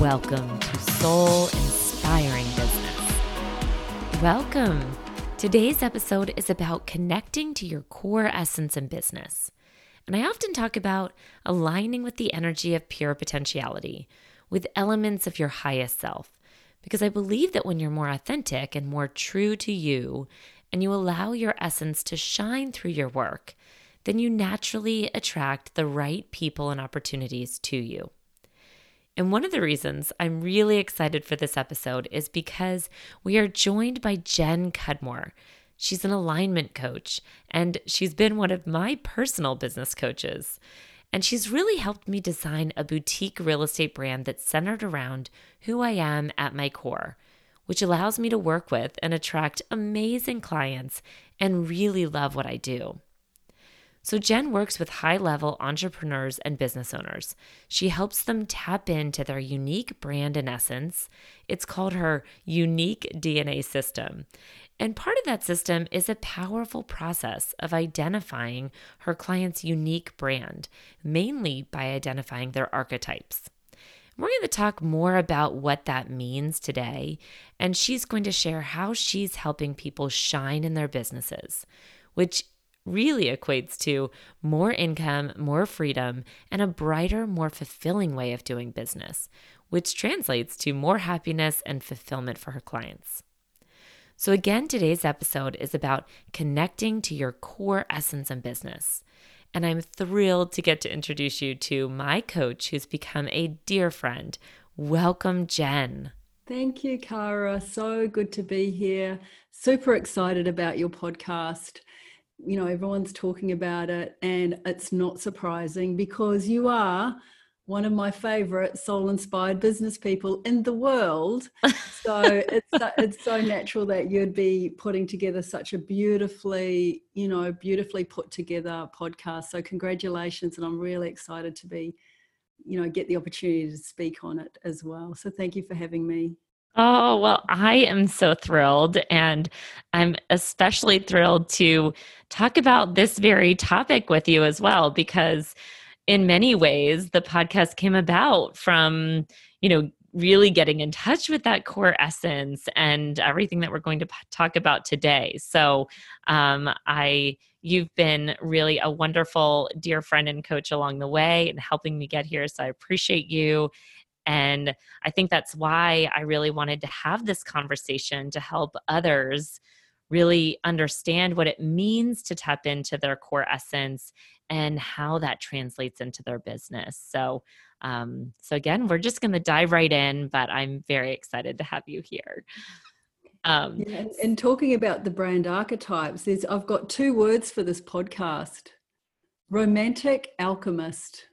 Welcome to Soul Inspiring Business. Welcome. Today's episode is about connecting to your core essence in business. And I often talk about aligning with the energy of pure potentiality, with elements of your highest self, because I believe that when you're more authentic and more true to you, and you allow your essence to shine through your work, then you naturally attract the right people and opportunities to you. And one of the reasons I'm really excited for this episode is because we are joined by Jen Cudmore. She's an alignment coach, and she's been one of my personal business coaches. And she's really helped me design a boutique real estate brand that's centered around who I am at my core, which allows me to work with and attract amazing clients and really love what I do. So Jen works with high-level entrepreneurs and business owners. She helps them tap into their unique brand and essence. It's called her unique DNA system. And part of that system is a powerful process of identifying her clients' unique brand, mainly by identifying their archetypes. We're going to talk more about what that means today, and she's going to share how she's helping people shine in their businesses, which really equates to more income, more freedom, and a brighter, more fulfilling way of doing business, which translates to more happiness and fulfillment for her clients. So again, today's episode is about connecting to your core essence in business. And I'm thrilled to get to introduce you to my coach who's become a dear friend. Welcome, Jen. Thank you, Kara. So good to be here. Super excited about your podcast. You know, everyone's talking about it, and it's not surprising because you are one of my favorite soul-inspired business people in the world. So it's so natural that you'd be putting together such a beautifully put together podcast. So congratulations. And I'm really excited to get the opportunity to speak on it as well. So thank you for having me. Oh, well, I am so thrilled, and I'm especially thrilled to talk about this very topic with you as well, because in many ways, the podcast came about from, really getting in touch with that core essence and everything that we're going to talk about today. So you've been really a wonderful dear friend and coach along the way and helping me get here. So I appreciate you. And I think that's why I really wanted to have this conversation, to help others really understand what it means to tap into their core essence and how that translates into their business. So again, we're just going to dive right in, but I'm very excited to have you here. And talking about the brand archetypes, I've got two words for this podcast: romantic alchemist.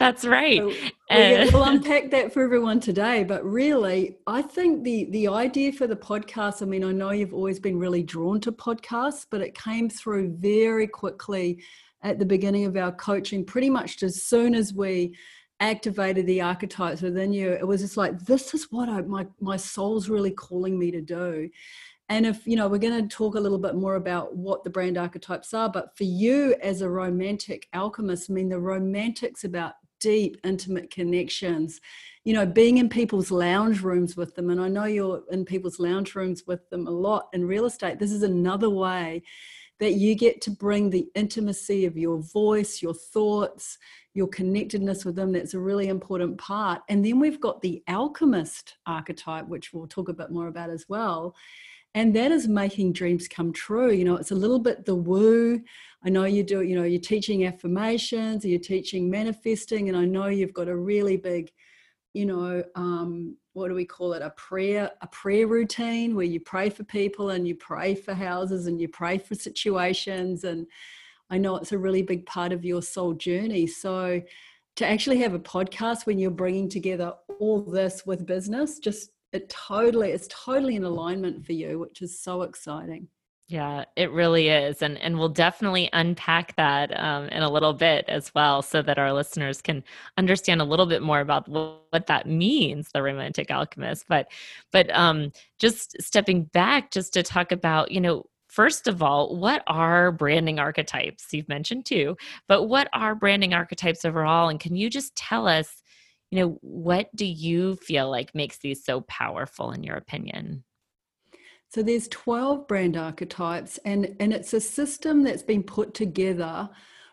That's right. So we'll unpack that for everyone today. But really, I think the idea for the podcast, I mean, I know you've always been really drawn to podcasts, but it came through very quickly at the beginning of our coaching. Pretty much as soon as we activated the archetypes within you, it was just like, this is what my soul's really calling me to do. And if, we're going to talk a little bit more about what the brand archetypes are, but for you as a romantic alchemist, I mean, the romantic's about deep, intimate connections, being in people's lounge rooms with them. And I know you're in people's lounge rooms with them a lot in real estate. This is another way that you get to bring the intimacy of your voice, your thoughts, your connectedness with them. That's a really important part. And then we've got the alchemist archetype, which we'll talk a bit more about as well. And that is making dreams come true. It's a little bit the woo. I know you do, you're teaching affirmations, you're teaching manifesting, and I know you've got a really big, a prayer routine where you pray for people and you pray for houses and you pray for situations. And I know it's a really big part of your soul journey. So to actually have a podcast when you're bringing together all this with business, just it's totally in alignment for you, which is so exciting. Yeah, it really is. And we'll definitely unpack that in a little bit as well, so that our listeners can understand a little bit more about what that means, the romantic alchemist. But just stepping back just to talk about, first of all, what are branding archetypes? You've mentioned two, but what are branding archetypes overall? And can you just tell us, what do you feel like makes these so powerful in your opinion? So there's 12 brand archetypes, and it's a system that's been put together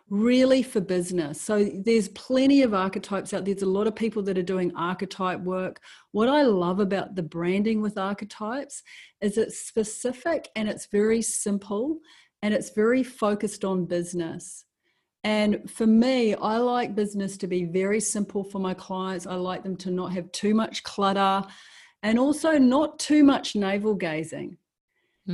really for business. So there's plenty of archetypes out there. There's a lot of people that are doing archetype work. What I love about the branding with archetypes is it's specific and it's very simple and it's very focused on business. And for me, I like business to be very simple for my clients. I like them to not have too much clutter. And also not too much navel gazing,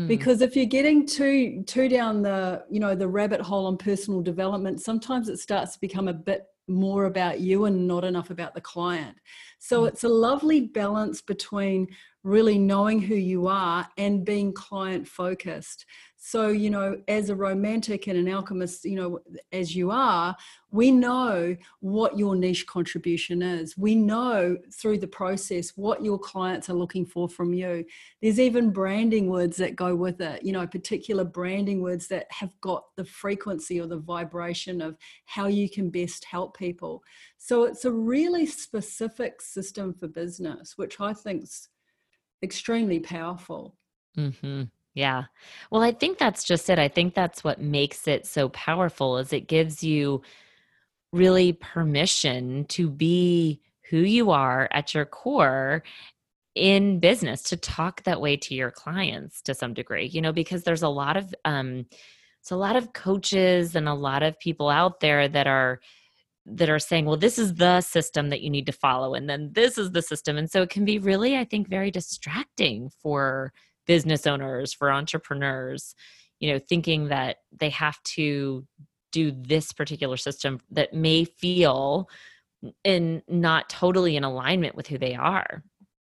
because if you're getting too down the, the rabbit hole on personal development, sometimes it starts to become a bit more about you and not enough about the client. So it's a lovely balance between really knowing who you are and being client focused. So, as a romantic and an alchemist, as you are, we know what your niche contribution is. We know through the process what your clients are looking for from you. There's even branding words that go with it, particular branding words that have got the frequency or the vibration of how you can best help people. So it's a really specific system for business, which I think's extremely powerful. Mm-hmm. Yeah. Well, I think that's just it. I think that's what makes it so powerful, is it gives you really permission to be who you are at your core in business, to talk that way to your clients to some degree, because there's a lot of coaches and a lot of people out there that are saying, well, this is the system that you need to follow, and then this is the system. And so it can be really, I think, very distracting for business owners, for entrepreneurs, thinking that they have to do this particular system that may feel not totally in alignment with who they are.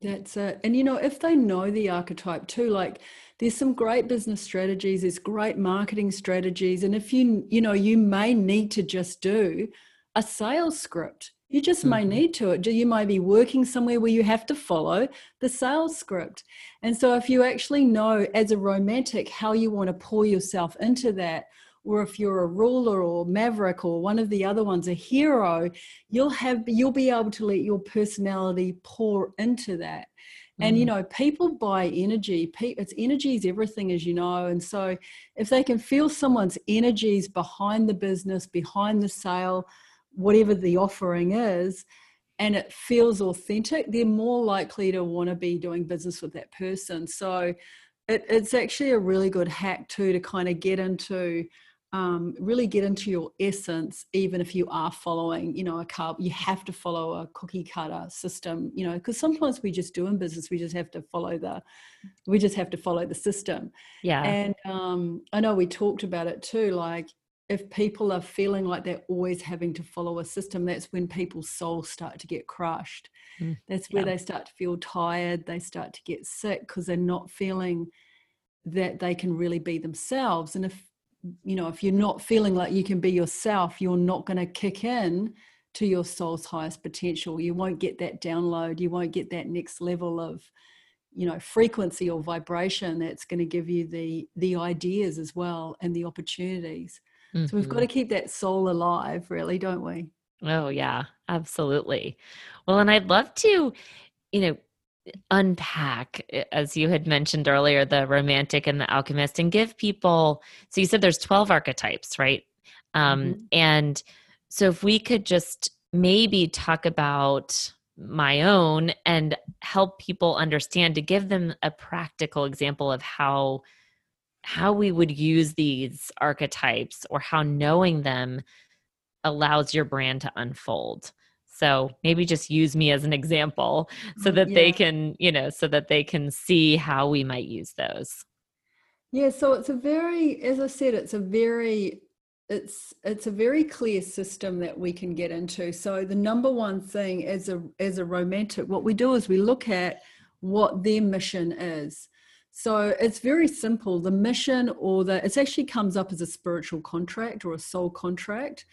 That's it. And, if they know the archetype too, like there's some great business strategies, there's great marketing strategies. And if you may need to just do a sales script. You just may need to it. You might be working somewhere where you have to follow the sales script. And so if you actually know as a romantic how you want to pour yourself into that, or if you're a ruler or maverick or one of the other ones, a hero, you'll be able to let your personality pour into that. And, people buy energy. Energy is everything, as you know. And so if they can feel someone's energies behind the business, behind the sale, whatever the offering is, and it feels authentic, they're more likely to want to be doing business with that person. So it's actually a really good hack too, to kind of really get into your essence, even if you are following, you have to follow a cookie cutter system, because sometimes we just do in business, we just have to follow the system. Yeah. And I know we talked about it too, like if people are feeling like they're always having to follow a system, that's when people's souls start to get crushed. That's where they start to feel tired, they start to get sick, because they're not feeling that they can really be themselves. And if you're not feeling like you can be yourself, you're not going to kick in to your soul's highest potential. You won't get that download. You won't get that next level of, frequency or vibration that's going to give you the ideas as well and the opportunities. Mm-hmm. So we've got to keep that soul alive, really, don't we? Oh, yeah, absolutely. Well, and I'd love to, unpack, as you had mentioned earlier, the romantic and the alchemist, and give people, so you said there's 12 archetypes, right? And so if we could just maybe talk about my own and help people understand, to give them a practical example of how we would use these archetypes, or how knowing them allows your brand to unfold. So maybe just use me as an example so that they can, so that they can see how we might use those. Yeah. So it's a very, as I said, it's a very it's a very clear system that we can get into. So the number one thing as a romantic, what we do is we look at what their mission is. So it's very simple. The mission, or it actually comes up as a spiritual contract or a soul contract,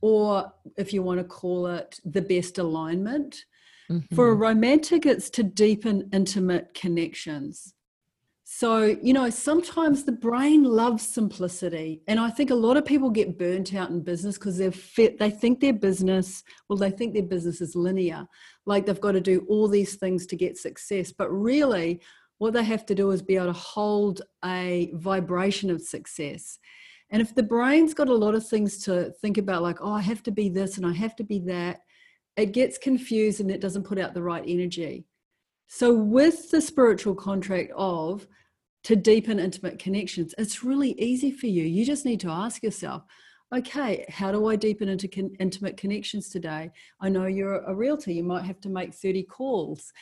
or if you want to call it the best alignment. Mm-hmm. For a romantic, it's to deepen intimate connections. So, you know, sometimes the brain loves simplicity. And I think a lot of people get burnt out in business because they think their business is linear. Like they've got to do all these things to get success. But really what they have to do is be able to hold a vibration of success. And if the brain's got a lot of things to think about, like, oh, I have to be this and I have to be that, it gets confused and it doesn't put out the right energy. So with the spiritual contract of to deepen intimate connections, it's really easy for you. You just need to ask yourself, okay, how do I deepen into intimate connections today? I know you're a realtor. You might have to make 30 calls.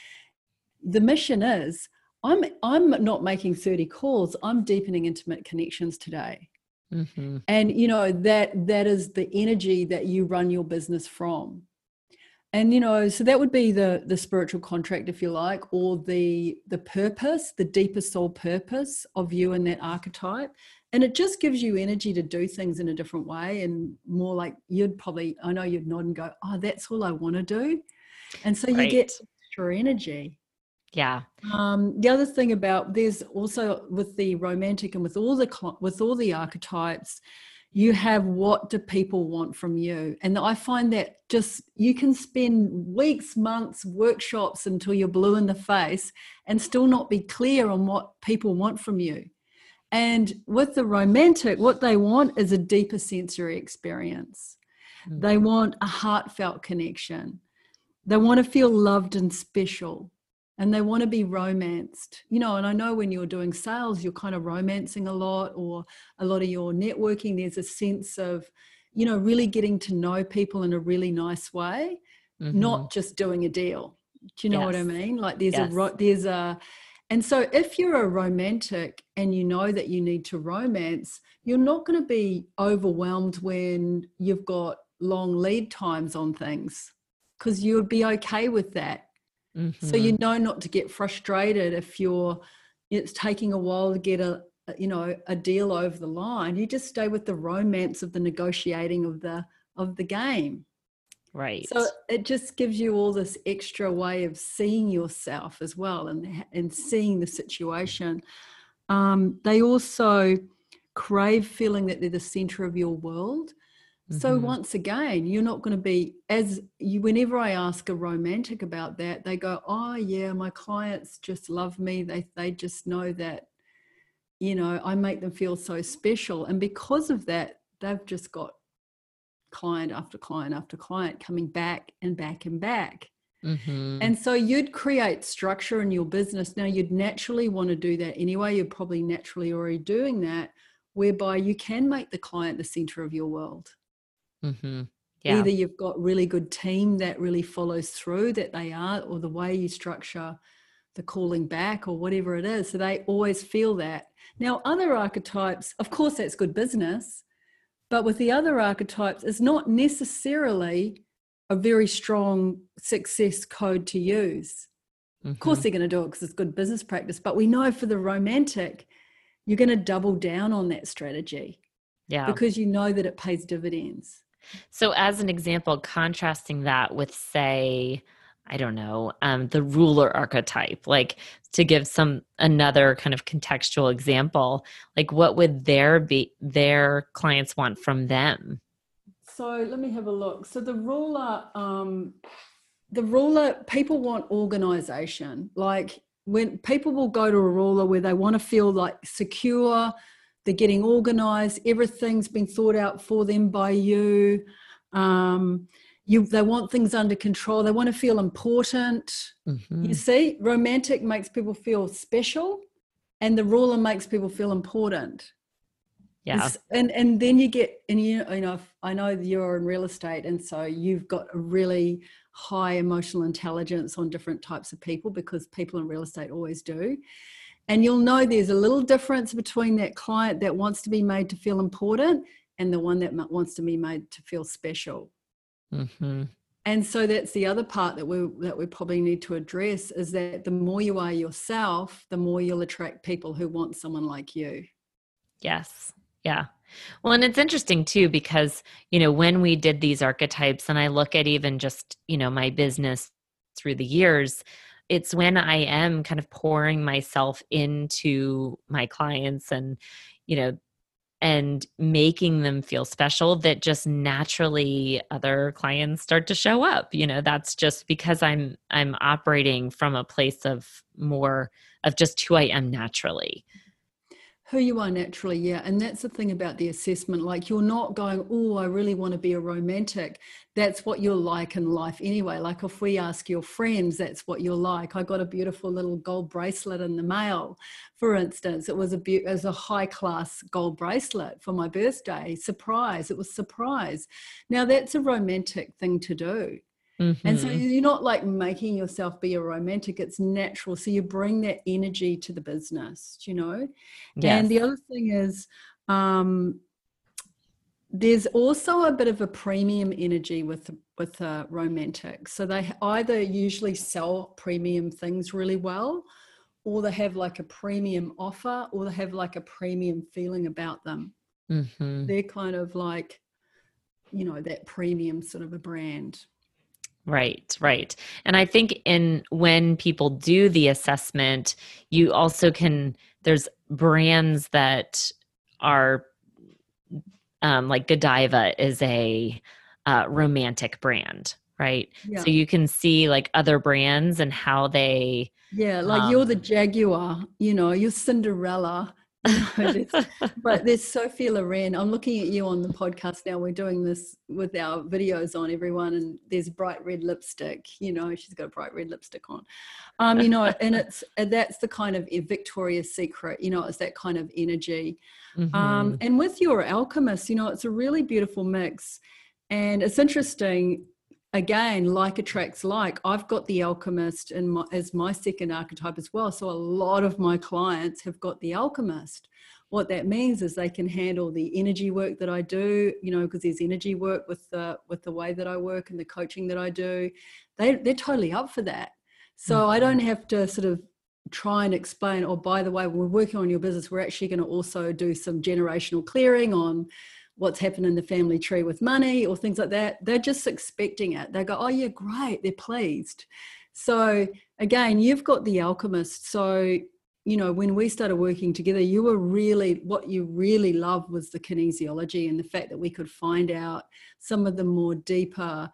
The mission is, I'm not making 30 calls. I'm deepening intimate connections today. Mm-hmm. And, you know, that is the energy that you run your business from. And, you know, so that would be the spiritual contract, if you like, or the purpose, the deeper soul purpose of you and that archetype. And it just gives you energy to do things in a different way, and more like I know you'd nod and go, oh, that's all I want to do. And so you get your energy. Yeah. The other thing about there's also with the romantic and with all the archetypes, you have what do people want from you. And I find that just you can spend weeks, months, workshops until you're blue in the face and still not be clear on what people want from you. And with the romantic, what they want is a deeper sensory experience. Mm-hmm. They want a heartfelt connection. They want to feel loved and special. And they want to be romanced, you know. And I know when you're doing sales, you're kind of romancing a lot, or a lot of your networking, there's a sense of, you know, really getting to know people in a really nice way, mm-hmm. not just doing a deal. Do you know yes. what I mean? Like and so if you're a romantic and you know that you need to romance, you're not going to be overwhelmed when you've got long lead times on things, because you would be okay with that. Mm-hmm. So you know not to get frustrated if it's taking a while to get a deal over the line. You just stay with the romance of the negotiating of the game. Right. So it just gives you all this extra way of seeing yourself as well, and seeing the situation. They also crave feeling that they're the center of your world. So once again, you're not going to be whenever I ask a romantic about that, they go, oh yeah, my clients just love me. They just know that, you know, I make them feel so special. And because of that, they've just got client after client after client coming back and back and back. Mm-hmm. And so you'd create structure in your business. Now you'd naturally want to do that anyway. You're probably naturally already doing that, whereby you can make the client the center of your world. Mm-hmm. Yeah. Either you've got really good team that really follows through that they are, or the way you structure the calling back or whatever it is. So they always feel that. Now, other archetypes, of course, that's good business, but with the other archetypes, it's not necessarily a very strong success code to use. Mm-hmm. Of course, they're going to do it because it's good business practice, but we know for the romantic, you're going to double down on that strategy. Yeah. Because you know that it pays dividends. So as an example, contrasting that with, say, I don't know, the ruler archetype, like to give another kind of contextual example, like what would their clients want from them? So let me have a look. So the ruler, people want organization. Like when people will go to a ruler where they want to feel like secure, they're getting organized, everything's been thought out for them by you. They want things under control. They want to feel important. Mm-hmm. You see, romantic makes people feel special and the ruler makes people feel important. Yeah. And then you get, and you know, I know you're in real estate, and so you've got a really high emotional intelligence on different types of people, because people in real estate always do. And you'll know there's a little difference between that client that wants to be made to feel important and the one that wants to be made to feel special. Mm-hmm. And so that's the other part that we probably need to address, is that the more you are yourself, the more you'll attract people who want someone like you. Yes. Yeah. Well, and it's interesting too, because, you know, when we did these archetypes, and I look at even just, you know, my business through the years, it's when I am kind of pouring myself into my clients and, you know, and making them feel special, that just naturally other clients start to show up. You know, that's just because I'm operating from a place of more of just who I am naturally. Who you are naturally, yeah. And that's the thing about the assessment. Like, you're not going, oh, I really want to be a romantic. That's what you're like in life anyway. Like, if we ask your friends, that's what you're like. I got a beautiful little gold bracelet in the mail, for instance. It was a high-class gold bracelet for my birthday. Surprise. It was surprise. Now, that's a romantic thing to do. Mm-hmm. And so you're not like making yourself be a romantic, it's natural. So you bring that energy to the business, you know? Yes. And the other thing is, there's also a bit of a premium energy with romantics. So they either usually sell premium things really well, or they have like a premium offer, or they have like a premium feeling about them. Mm-hmm. They're kind of like, you know, that premium sort of a brand. Right, right. And I think when people do the assessment, you also there's brands that are like Godiva is a romantic brand, right? Yeah. So you can see like other brands and how they... Yeah, like you're the Jaguar, you know, you're Cinderella. But there's Sophia Loren. I'm looking at you on the podcast now. We're doing this with our videos on, everyone, and there's bright red lipstick. You know, she's got a bright red lipstick on. You know, and that's the kind of Victoria's Secret. You know, it's that kind of energy. Mm-hmm. And with your alchemist, you know, it's a really beautiful mix, and it's interesting. Again, like attracts like. I've got the alchemist as my second archetype as well. So a lot of my clients have got the alchemist. What that means is they can handle the energy work that I do, you know, because there's energy work with the way that I work and the coaching that I do. They're totally up for that. So mm-hmm. I don't have to sort of try and explain, oh, by the way, we're working on your business. We're actually going to also do some generational clearing on what's happened in the family tree with money or things like that. They're just expecting it. They go, oh yeah, great. They're pleased. So again, you've got the alchemist. So, you know, when we started working together, what you really loved was the kinesiology and the fact that we could find out some of the more deeper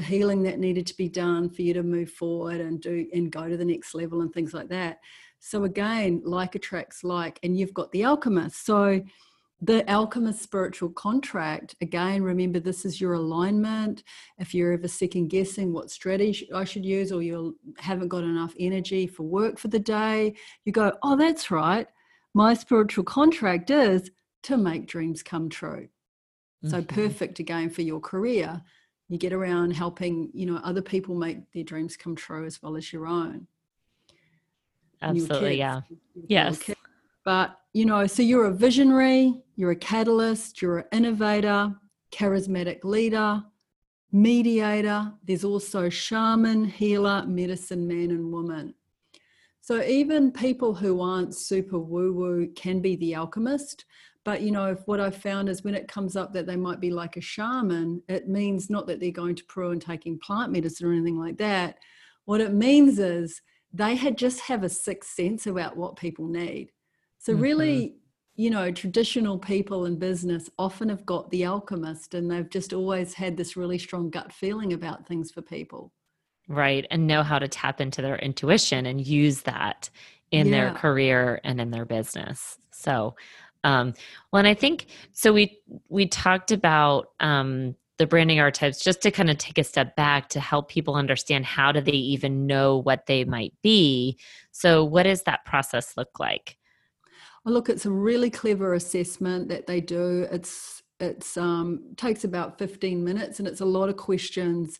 healing that needed to be done for you to move forward and go to the next level and things like that. So again, like attracts like, and you've got the alchemist. So the alchemist spiritual contract, again, remember, this is your alignment. If you're ever second guessing what strategy I should use, or you haven't got enough energy for work for the day, you go, oh, that's right. My spiritual contract is to make dreams come true. Mm-hmm. So perfect again for your career. You get around helping, you know, other people make their dreams come true as well as your own. Absolutely. Yeah. Yes. But, you know, so you're a visionary, you're a catalyst, you're an innovator, charismatic leader, mediator. There's also shaman, healer, medicine man and woman. So even people who aren't super woo-woo can be the alchemist. But, you know, what I've found is when it comes up that they might be like a shaman, it means not that they're going to Peru and taking plant medicine or anything like that. What it means is they just have a sixth sense about what people need. So really, mm-hmm. you know, traditional people in business often have got the alchemist, and they've just always had this really strong gut feeling about things for people. Right. And know how to tap into their intuition and use that in their career and in their business. So, well, and I think, so we talked about, the branding archetypes, just to kind of take a step back to help people understand, how do they even know what they might be? So what does that process look like? Well, look, it's a really clever assessment that they do. It's takes about 15 minutes, and it's a lot of questions.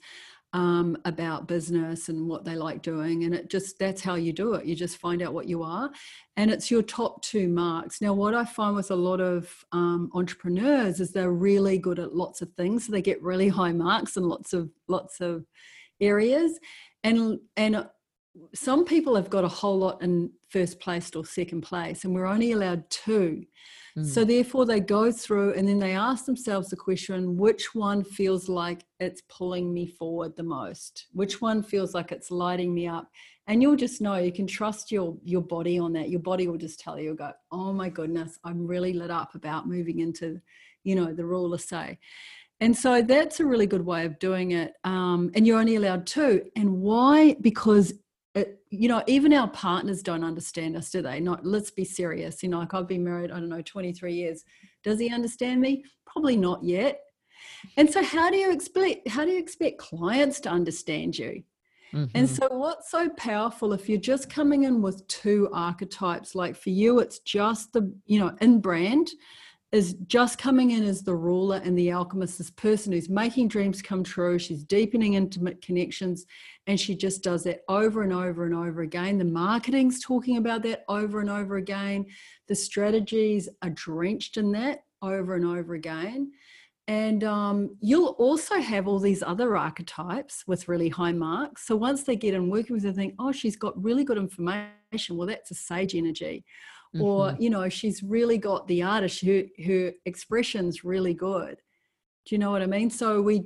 about business and what they like doing. And it just, that's how you do it. You just find out what you are, and it's your top two marks. Now, what I find with a lot of entrepreneurs is they're really good at lots of things. So they get really high marks in lots of areas. And some people have got a whole lot in first place or second place, and we're only allowed two. Mm. So therefore they go through and then they ask themselves the question, which one feels like it's pulling me forward the most? Which one feels like it's lighting me up? And you'll just know, you can trust your body on that. Your body will just tell you, you'll go, oh my goodness, I'm really lit up about moving into, you know, the rule of say. And so that's a really good way of doing it. And you're only allowed two. And why? Because you know, even our partners don't understand us, do they? Not, let's be serious. You know, like I've been married, I don't know, 23 years. Does he understand me? Probably not yet. And so how do you expect clients to understand you? Mm-hmm. And so what's so powerful, if you're just coming in with two archetypes, like for you, it's just the, you know, in brand is just coming in as the ruler and the alchemist, this person who's making dreams come true. She's deepening intimate connections, and she just does that over and over and over again. The marketing's talking about that over and over again. The strategies are drenched in that over and over again. And you'll also have all these other archetypes with really high marks. So once they get in working with her, they think, oh, she's got really good information. Well, that's a sage energy. Mm-hmm. Or, you know, she's really got the artist, her expression's really good. Do you know what I mean? So we're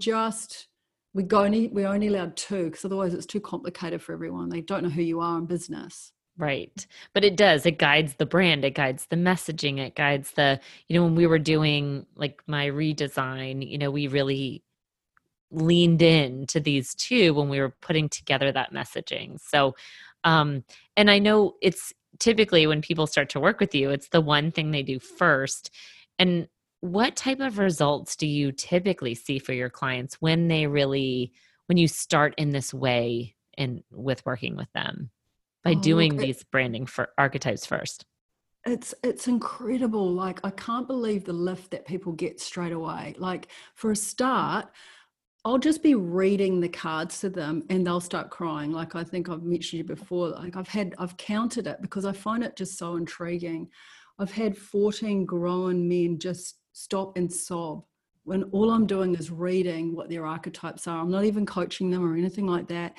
only allowed two, because otherwise it's too complicated for everyone. They don't know who you are in business. Right. But it does, it guides the brand, it guides the messaging, it guides the, you know, when we were doing like my redesign, you know, we really leaned in to these two when we were putting together that messaging. So, and I know it's, typically when people start to work with you, it's the one thing they do first. And what type of results do you typically see for your clients when they really, when you start in this way and with working with them by doing these branding for archetypes first? It's incredible. Like, I can't believe the lift that people get straight away. Like, for a start, I'll just be reading the cards to them and they'll start crying. Like, I think I've mentioned you before, like I've counted it because I find it just so intriguing. I've had 14 grown men just stop and sob when all I'm doing is reading what their archetypes are. I'm not even coaching them or anything like that.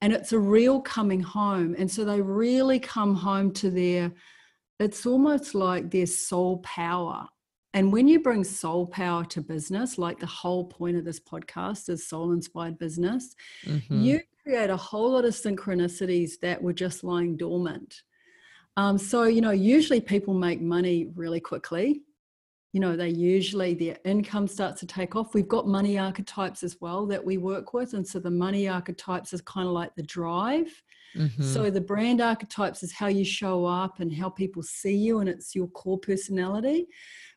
And it's a real coming home. And so they really come home to it's almost like their soul power. And when you bring soul power to business, like the whole point of this podcast is soul-inspired business, mm-hmm. you create a whole lot of synchronicities that were just lying dormant. So, you know, usually people make money really quickly. You know, their income starts to take off. We've got money archetypes as well that we work with. And so the money archetypes is kind of like the drive. Mm-hmm. So the brand archetypes is how you show up and how people see you, and it's your core personality.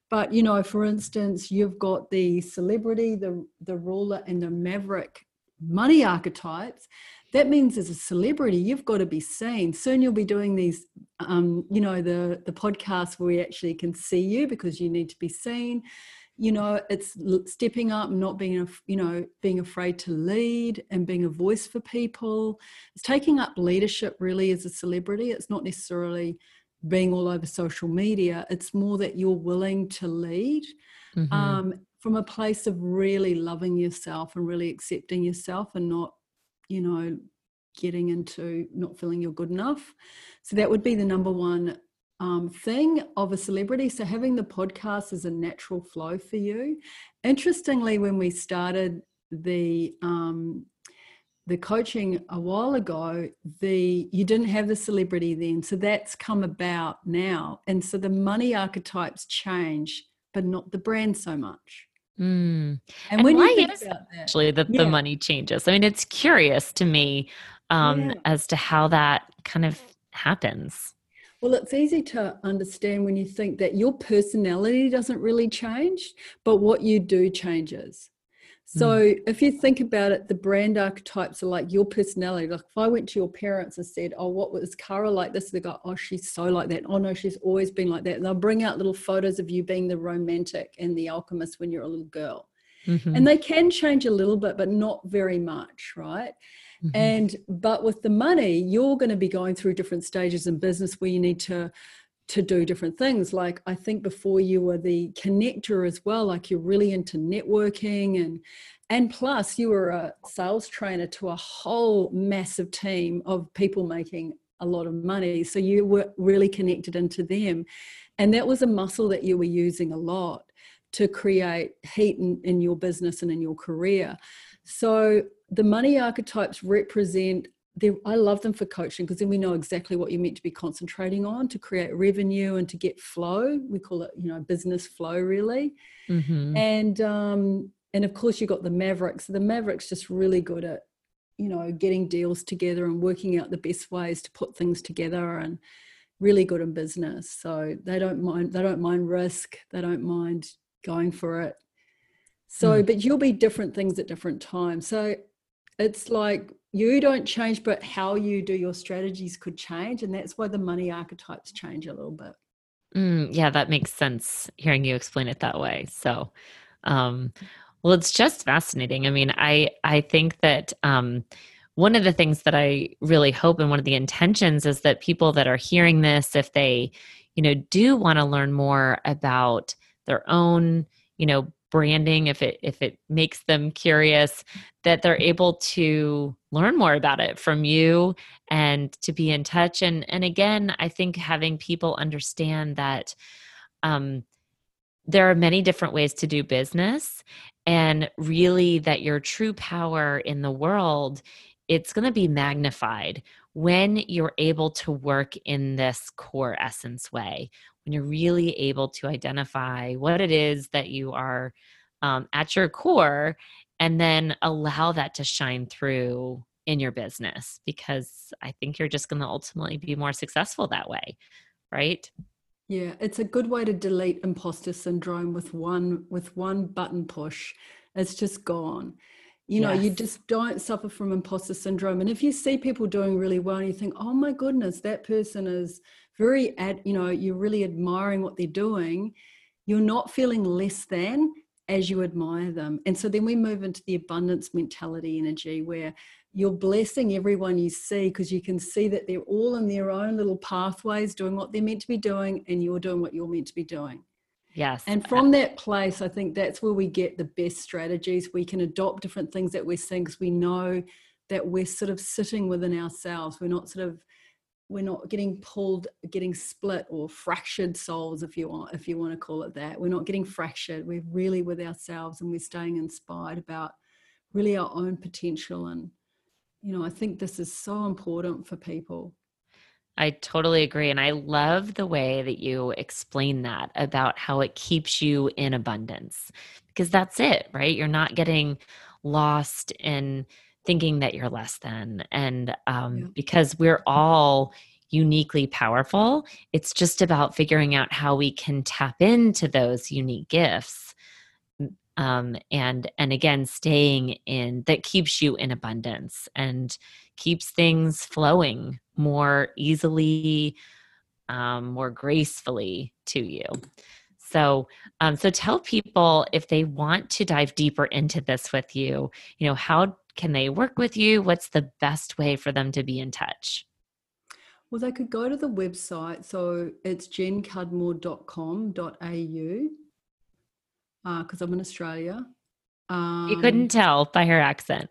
But, you know, for instance, you've got the celebrity, the ruler, and the maverick money archetypes. That means as a celebrity, you've got to be seen. Soon you'll be doing these, you know, the podcasts where we actually can see you because you need to be seen. You know, it's stepping up and not being, you know, being afraid to lead and being a voice for people. It's taking up leadership really as a celebrity. It's not necessarily being all over social media, it's more that you're willing to lead mm-hmm. From a place of really loving yourself and really accepting yourself and not, you know, getting into not feeling you're good enough. So that would be the number one thing of a celebrity. So having the podcast is a natural flow for you. Interestingly, when we started the coaching a while ago, you didn't have the celebrity then. So that's come about now. And so the money archetypes change, but not the brand so much. Mm. And when why you think is about that, actually that yeah. the money changes? I mean, it's curious to me as to how that kind of happens. Well, it's easy to understand when you think that your personality doesn't really change, but what you do changes. So if you think about it, the brand archetypes are like your personality. Like if I went to your parents and said, oh, what was Cara like this? They go, oh, she's so like that. Oh no, she's always been like that. And they'll bring out little photos of you being the romantic and the alchemist when you're a little girl. Mm-hmm. And they can change a little bit, but not very much, right? Mm-hmm. But with the money, you're going to be going through different stages in business where you need to do different things. Like, I think before you were the connector as well, like you're really into networking, and plus you were a sales trainer to a whole massive team of people making a lot of money. So you were really connected into them. And that was a muscle that you were using a lot to create heat in your business and in your career. So the money archetypes represent, I love them for coaching, because then we know exactly what you're meant to be concentrating on to create revenue and to get flow. We call it, business flow, really. Mm-hmm. And of course you got the Mavericks. The Mavericks just really good at, getting deals together and working out the best ways to put things together, and really good in business. So they don't mind risk. They don't mind going for it. So, but you'll be different things at different times. So it's like you don't change, but how you do your strategies could change. And that's why the money archetypes change a little bit. Yeah, that makes sense hearing you explain it that way. So, well, it's just fascinating. I mean, I think that one of the things that I really hope, and one of the intentions, is that people that are hearing this, if they, do want to learn more about their own, branding, if it makes them curious, that they're able to learn more about it from you and to be in touch. And again, I think having people understand that there are many different ways to do business, and really that your true power in the world, it's going to be magnified when you're able to work in this core essence way, when you're really able to identify what it is that you are at your core, and then allow that to shine through in your business, because I think you're just going to ultimately be more successful that way, right? Yeah, it's a good way to delete imposter syndrome with one button push. It's just gone. You just don't suffer from imposter syndrome. And if you see people doing really well and you think, oh my goodness, that person is very, you're really admiring what they're doing, you're not feeling less than as you admire them. And so then we move into the abundance mentality energy, where you're blessing everyone you see, because you can see that they're all in their own little pathways doing what they're meant to be doing, and you're doing what you're meant to be doing. Yes. And from that place, I think that's where we get the best strategies. We can adopt different things that we're seeing, because we know that we're sort of sitting within ourselves. We're not getting split or fractured souls, if you want to call it that. We're not getting fractured. We're really with ourselves, and we're staying inspired about really our own potential. And, I think this is so important for people. I totally agree. And I love the way that you explain that about how it keeps you in abundance, because that's it, right? You're not getting lost in thinking that you're less than. And because we're all uniquely powerful, it's just about figuring out how we can tap into those unique gifts. And again, staying in that keeps you in abundance and keeps things flowing more easily, more gracefully to you. So tell people, if they want to dive deeper into this with you, how can they work with you? What's the best way for them to be in touch? Well, they could go to the website. So it's jencudmore.com.au. Because I'm in Australia. You couldn't tell by her accent.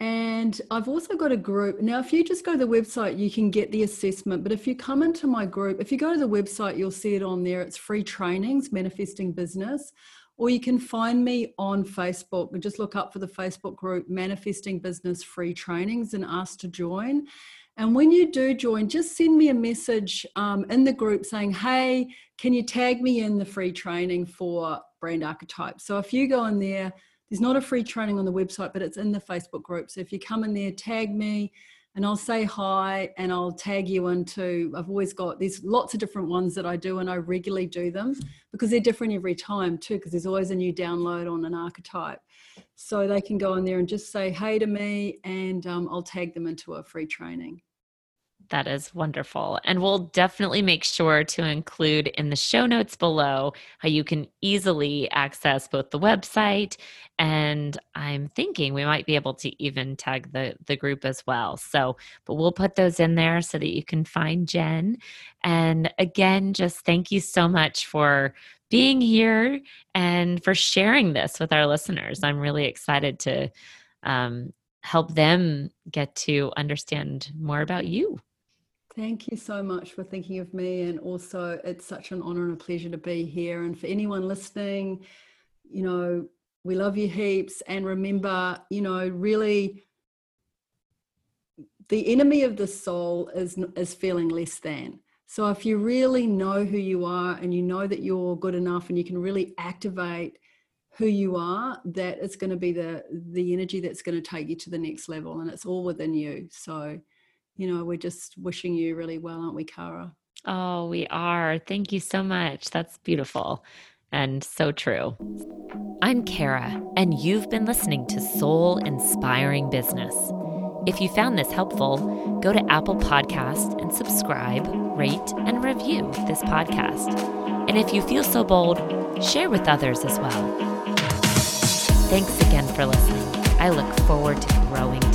And I've also got a group. Now, if you just go to the website, you can get the assessment. But if you come into my group, if you go to the website, you'll see it on there. It's free trainings, Manifesting Business. Or you can find me on Facebook. Just look up for the Facebook group, Manifesting Business Free Trainings, and ask to join. And when you do join, just send me a message in the group saying, hey, can you tag me in the free training for brand archetypes? So if you go in there, there's not a free training on the website, but it's in the Facebook group. So if you come in there, tag me, and I'll say hi, and I'll tag you into, there's lots of different ones that I do, and I regularly do them because they're different every time too, because there's always a new download on an archetype. So they can go in there and just say hey to me, and I'll tag them into a free training. That is wonderful. And we'll definitely make sure to include in the show notes below how you can easily access both the website and I'm thinking we might be able to even tag the group as well. So, but we'll put those in there so that you can find Jen. And again, just thank you so much for being here and for sharing this with our listeners. I'm really excited to help them get to understand more about you. Thank you so much for thinking of me. And also it's such an honor and a pleasure to be here. And for anyone listening, you know, we love you heaps. And remember, you know, really the enemy of the soul is feeling less than. So if you really know who you are and you know that you're good enough and you can really activate who you are, that it's going to be the energy that's going to take you to the next level. And it's all within you. So, you know, we're just wishing you really well, aren't we, Cara? Oh, we are. Thank you so much. That's beautiful and so true. I'm Cara, and you've been listening to Soul Inspiring Business. If you found this helpful, go to Apple Podcasts and subscribe, rate, and review this podcast. And if you feel so bold, share with others as well. Thanks again for listening. I look forward to growing